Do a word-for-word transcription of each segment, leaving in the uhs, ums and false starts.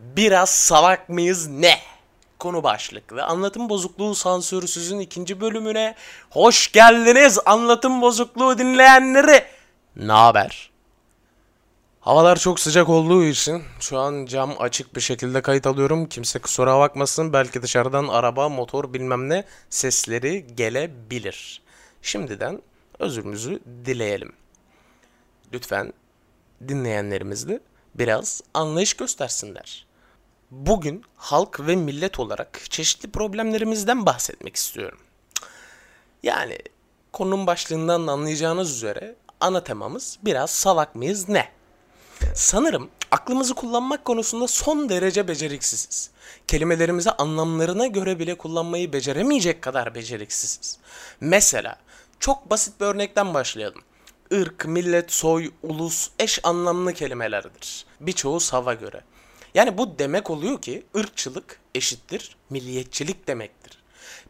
Biraz salak mıyız ne? Konu başlıklı Anlatım Bozukluğu Sansürsüz'ün ikinci bölümüne hoş geldiniz Anlatım Bozukluğu dinleyenleri. Naber? Havalar çok sıcak olduğu için şu an cam açık bir şekilde kayıt alıyorum. Kimse kusura bakmasın, belki dışarıdan araba, motor bilmem ne sesleri gelebilir. Şimdiden özrümüzü dileyelim. Lütfen dinleyenlerimizle biraz anlayış göstersinler. Bugün halk ve millet olarak çeşitli problemlerimizden bahsetmek istiyorum. Yani konunun başlığından anlayacağınız üzere ana temamız biraz salak mıyız ne? Sanırım aklımızı kullanmak konusunda son derece beceriksiziz. Kelimelerimizi anlamlarına göre bile kullanmayı beceremeyecek kadar beceriksiziz. Mesela çok basit bir örnekten başlayalım. Irk, millet, soy, ulus eş anlamlı kelimelerdir. Birçoğu sava göre. Yani bu demek oluyor ki ırkçılık eşittir milliyetçilik demektir.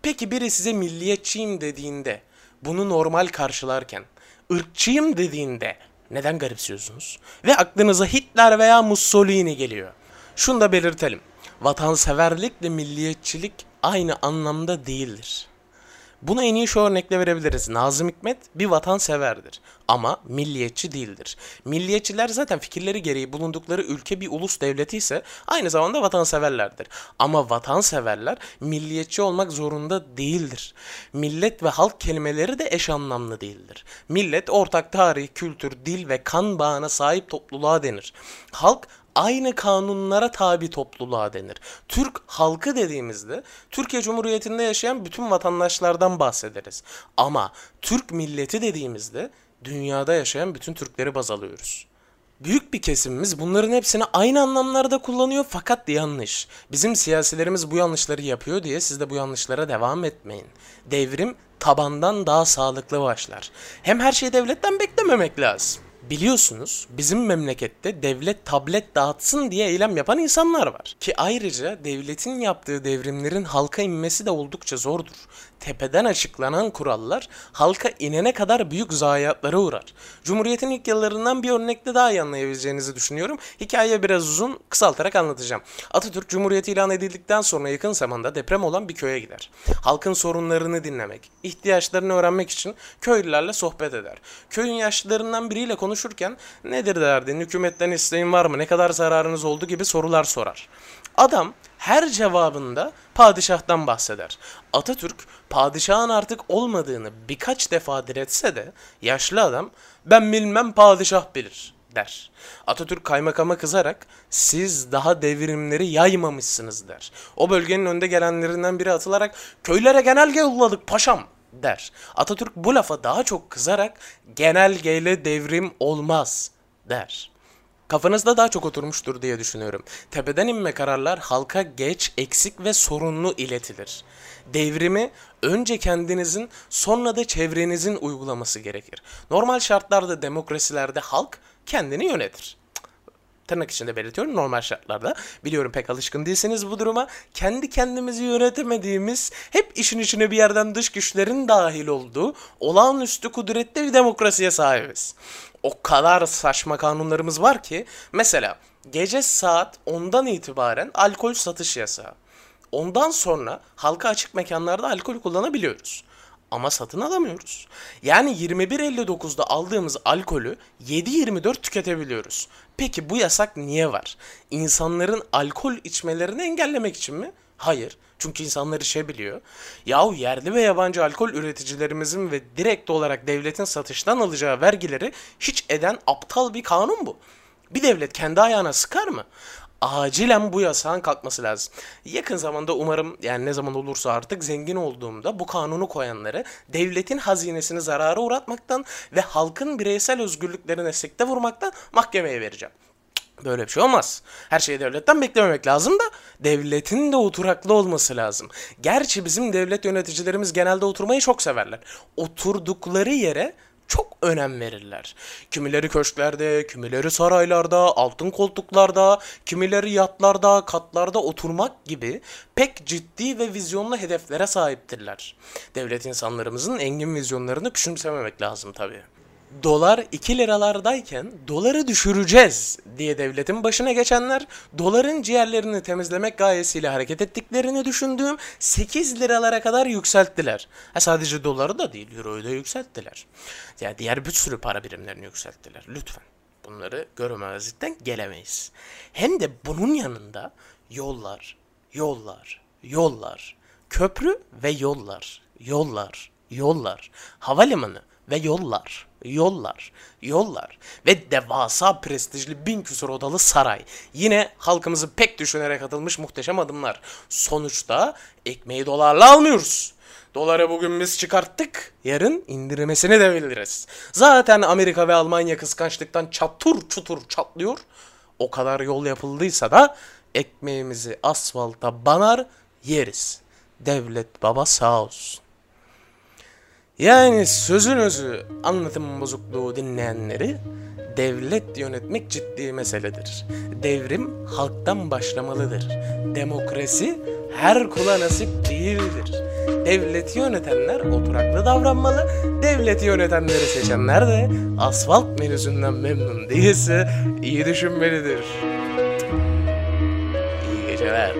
Peki biri size milliyetçiyim dediğinde bunu normal karşılarken ırkçıyım dediğinde neden garipsiyorsunuz? Ve aklınıza Hitler veya Mussolini geliyor. Şunu da belirtelim. Vatanseverlikle milliyetçilik aynı anlamda değildir. Bunu en iyi şu örnekle verebiliriz. Nazım Hikmet bir vatanseverdir ama milliyetçi değildir. Milliyetçiler zaten fikirleri gereği bulundukları ülke bir ulus devleti ise aynı zamanda vatanseverlerdir. Ama vatanseverler milliyetçi olmak zorunda değildir. Millet ve halk kelimeleri de eş anlamlı değildir. Millet ortak tarih, kültür, dil ve kan bağına sahip topluluğa denir. Halk aynı kanunlara tabi topluluğa denir. Türk halkı dediğimizde Türkiye Cumhuriyeti'nde yaşayan bütün vatandaşlardan bahsederiz. Ama Türk milleti dediğimizde dünyada yaşayan bütün Türkleri baz alıyoruz. Büyük bir kesimimiz bunların hepsini aynı anlamlarda kullanıyor fakat yanlış. Bizim siyasilerimiz bu yanlışları yapıyor diye siz de bu yanlışlara devam etmeyin. Devrim tabandan daha sağlıklı başlar. Hem her şeyi devletten beklememek lazım. Biliyorsunuz bizim memlekette devlet tablet dağıtsın diye eylem yapan insanlar var. Ki ayrıca devletin yaptığı devrimlerin halka inmesi de oldukça zordur. Tepeden açıklanan kurallar halka inene kadar büyük zayiatlara uğrar. Cumhuriyetin ilk yıllarından bir örnekle daha iyi anlayabileceğinizi düşünüyorum. Hikaye biraz uzun, kısaltarak anlatacağım. Atatürk Cumhuriyeti ilan edildikten sonra yakın zamanda deprem olan bir köye gider. Halkın sorunlarını dinlemek, ihtiyaçlarını öğrenmek için köylülerle sohbet eder. Köyün yaşlılarından biriyle konuşurken konuşurken nedir derdin, hükümetten isteğin var mı, ne kadar zararınız oldu gibi sorular sorar. Adam her cevabında padişahtan bahseder. Atatürk padişahın artık olmadığını birkaç defa diretse de yaşlı adam ben bilmem padişah bilir der. Atatürk kaymakama kızarak siz daha devrimleri yaymamışsınız der. O bölgenin önde gelenlerinden biri atılarak köylere genelge yolladık paşam der. Atatürk bu lafa daha çok kızarak genelgeyle devrim olmaz der. Kafanızda daha çok oturmuştur diye düşünüyorum. Tepeden inme kararlar halka geç, eksik ve sorunlu iletilir. Devrimi önce kendinizin sonra da çevrenizin uygulaması gerekir. Normal şartlarda demokrasilerde halk kendini yönetir. Tırnak içinde belirtiyorum, normal şartlarda. Biliyorum pek alışkın değilsiniz bu duruma. Kendi kendimizi yönetemediğimiz, hep işin içine bir yerden dış güçlerin dahil olduğu, olağanüstü kudretli bir demokrasiye sahibiz. O kadar saçma kanunlarımız var ki, mesela gece saat ondan itibaren alkol satış yasağı. Ondan sonra halka açık mekanlarda alkol kullanabiliyoruz. Ama satın alamıyoruz. Yani yirmi bir elli dokuzda aldığımız alkolü yedi yirmi dört tüketebiliyoruz. Peki bu yasak niye var? İnsanların alkol içmelerini engellemek için mi? Hayır. Çünkü insanlar içebiliyor. Yahu yerli ve yabancı alkol üreticilerimizin ve direkt olarak devletin satıştan alacağı vergileri hiç eden aptal bir kanun bu. Bir devlet kendi ayağına sıkar mı? Acilen bu yasağın kalkması lazım. Yakın zamanda umarım, yani ne zaman olursa artık, zengin olduğumda bu kanunu koyanları devletin hazinesini zarara uğratmaktan ve halkın bireysel özgürlüklerine sekte vurmaktan mahkemeye vereceğim. Böyle bir şey olmaz. Her şeyi devletten beklememek lazım da devletin de oturaklı olması lazım. Gerçi bizim devlet yöneticilerimiz genelde oturmayı çok severler. Oturdukları yere çok önem verirler. Kimileri köşklerde, kimileri saraylarda, altın koltuklarda, kimileri yatlarda, katlarda oturmak gibi pek ciddi ve vizyonlu hedeflere sahiptirler. Devlet insanlarımızın engin vizyonlarını küçümsememek lazım tabii. dolar iki liralardayken doları düşüreceğiz diye devletin başına geçenler, doların ciğerlerini temizlemek gayesiyle hareket ettiklerini düşündüğüm sekiz liralara kadar yükselttiler. Ha, sadece doları da değil, euroyu da yükselttiler. Yani diğer bir sürü para birimlerini yükselttiler. Lütfen bunları görmezlikten gelemeyiz. Hem de bunun yanında yollar, yollar, yollar, köprü ve yollar, yollar, yollar, havalimanı ve yollar, yollar, yollar ve devasa prestijli bin küsur odalı saray. Yine halkımızı pek düşünerek atılmış muhteşem adımlar. Sonuçta ekmeği dolarla almıyoruz. Doları bugün biz çıkarttık, yarın indirmesini de biliriz. Zaten Amerika ve Almanya kıskançlıktan çatır çutur çatlıyor. O kadar yol yapıldıysa da ekmeğimizi asfalta banar yeriz. Devlet baba sağ olsun. Yani sözün özü, anlatım bozukluğu dinleyenleri, devlet yönetmek ciddi meseledir. Devrim halktan başlamalıdır. Demokrasi her kula nasip değildir. Devleti yönetenler oturaklı davranmalı, devleti yönetenleri seçenler de asfalt menüsünden memnun değilse iyi düşünmelidir. İyi geceler.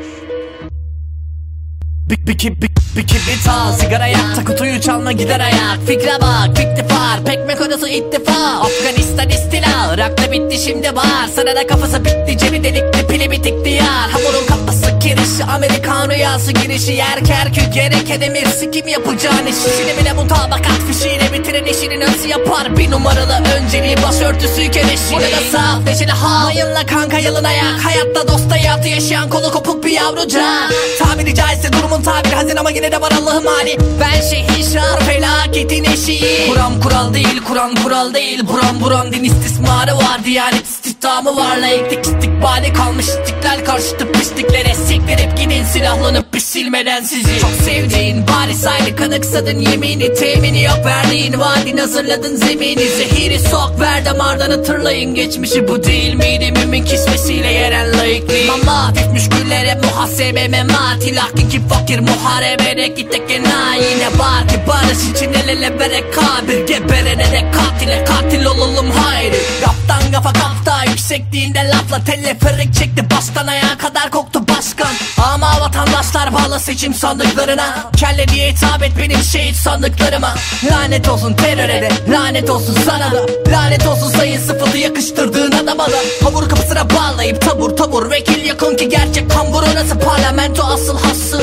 Bik bik bik bik bit al, sigara yak, ta kutuyu çalma gider ayak. Fikre bak, fiktifar, pekmek odası ittifak. Afganistan istila, Irak'ta bitti şimdi bağır. Sana da kafası bitti, cebi delikli, pili bitik diyar. Hamurun kafası kirişi, Amerikan rüyası girişi. Yer kerkük, gerek edemirsi, kim yapacağın işi. Şimdi bile mutabakat fişiyle bitiren işini nasıl yapar? Bir numaralı önceliği, başörtüsüyken eşi. Burada saf, neşeli halayınla kanka yalın ayak. Hayatta dosta hayatı yaşayan kolu kopuk bir yavrucak. Tabiri caizse durumu tabir hazin ama yine de var Allah'ım hali. Ben şehir şar felaketin eşiği. Kuram kural değil, Kur'an kural değil. Buram buram din istismarı var. Diyanet istihdamı var. Layıklık istikbali kalmış istiklal karşıtı pisliklere. Siktirip gidin silahlanıp bir silmeden sizi. Çok sevdiğin Paris aylı kanıksadın yemini. Temini yok verdiğin vadin hazırladın zemini. Zehiri sok ver damardan hatırlayın geçmişi. Bu değil miydi mümin kisvesiyle yeren layıklık. Mama bitmiş güllere muhasebe memati. Lakin ki fakir muharebede gittik enayine. Var ki barış için el ele verek kabir. Geberene de katile katil olalım hayri. Kaptan kafa kafta yüksekliğinde lafla teleferik çekti. Baştan ayağa kadar koktu başkan. Ama vatandaşlar bağlı seçim sandıklarına. Kelle diye hitap et benim şehit sandıklarıma. Lanet olsun teröre de, lanet olsun sana da. Lanet olsun sayın sıfatı yakıştırdığın adama da. Hamur kapısına bağlayıp tabur tabur vekil yakın ki gerçek hamur orası parlamento asıl hası.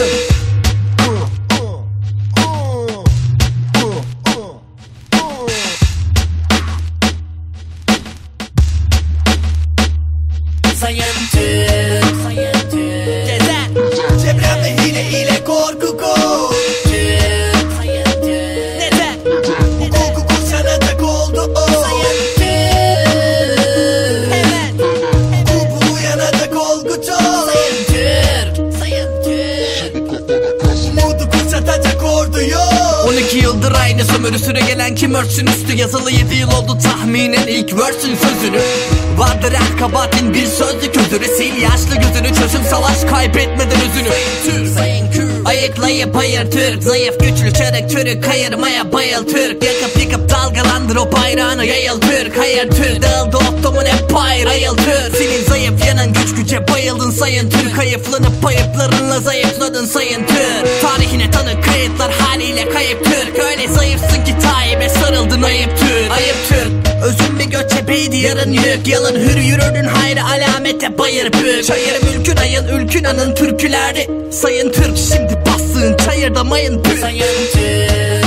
Sayın Türk, Sayın Türk, gezer çevremde hile ile korku korku. Türk, Sayın Türk, neden bu korku sana tak oldu o? Sayın Türk, hemen bu bu yana tak olgu çok. Sayın Türk, Sayın Türk, umudu kuşatacak ordu yok. on iki yıldır aynı sömürüsüne gelen kim örtsün üstü yazılı yedi yıl oldu tahminen ilk versin sözünü. Vardır her kabahatin bir sözlük özürü. Sil yaşlı gözünü çözüm savaş kaybetmeden özünü. Sayın Türk, ayıklayıp hayır Türk. Zayıf güçlü çarık çürük kayırmaya bayıl Türk. Yakıp yıkıp dalgalandır o bayrağını yayıl Türk. Hayır Türk dağıldı optumun empire ayıl Türk. Senin zayıf yanın güç güce bayıldın sayın Türk. Hayıflanıp payıplarınla zayıfladın sayın Türk. Tarihine tanık kayıtlar haliyle kayıp Türk. Öyle zayıfsın ki Tayyip'e sarıldın ayıp Türk. Ayıp Türk özün bir göçebeydi yarın yük. Yalın hür yürürdün hayra alamete bayır büyük. Çayır mülkün ayın ülkün anın türkülerdi. Sayın Türk şimdi bastığın çayırda mayın büyük. Sayın Türk.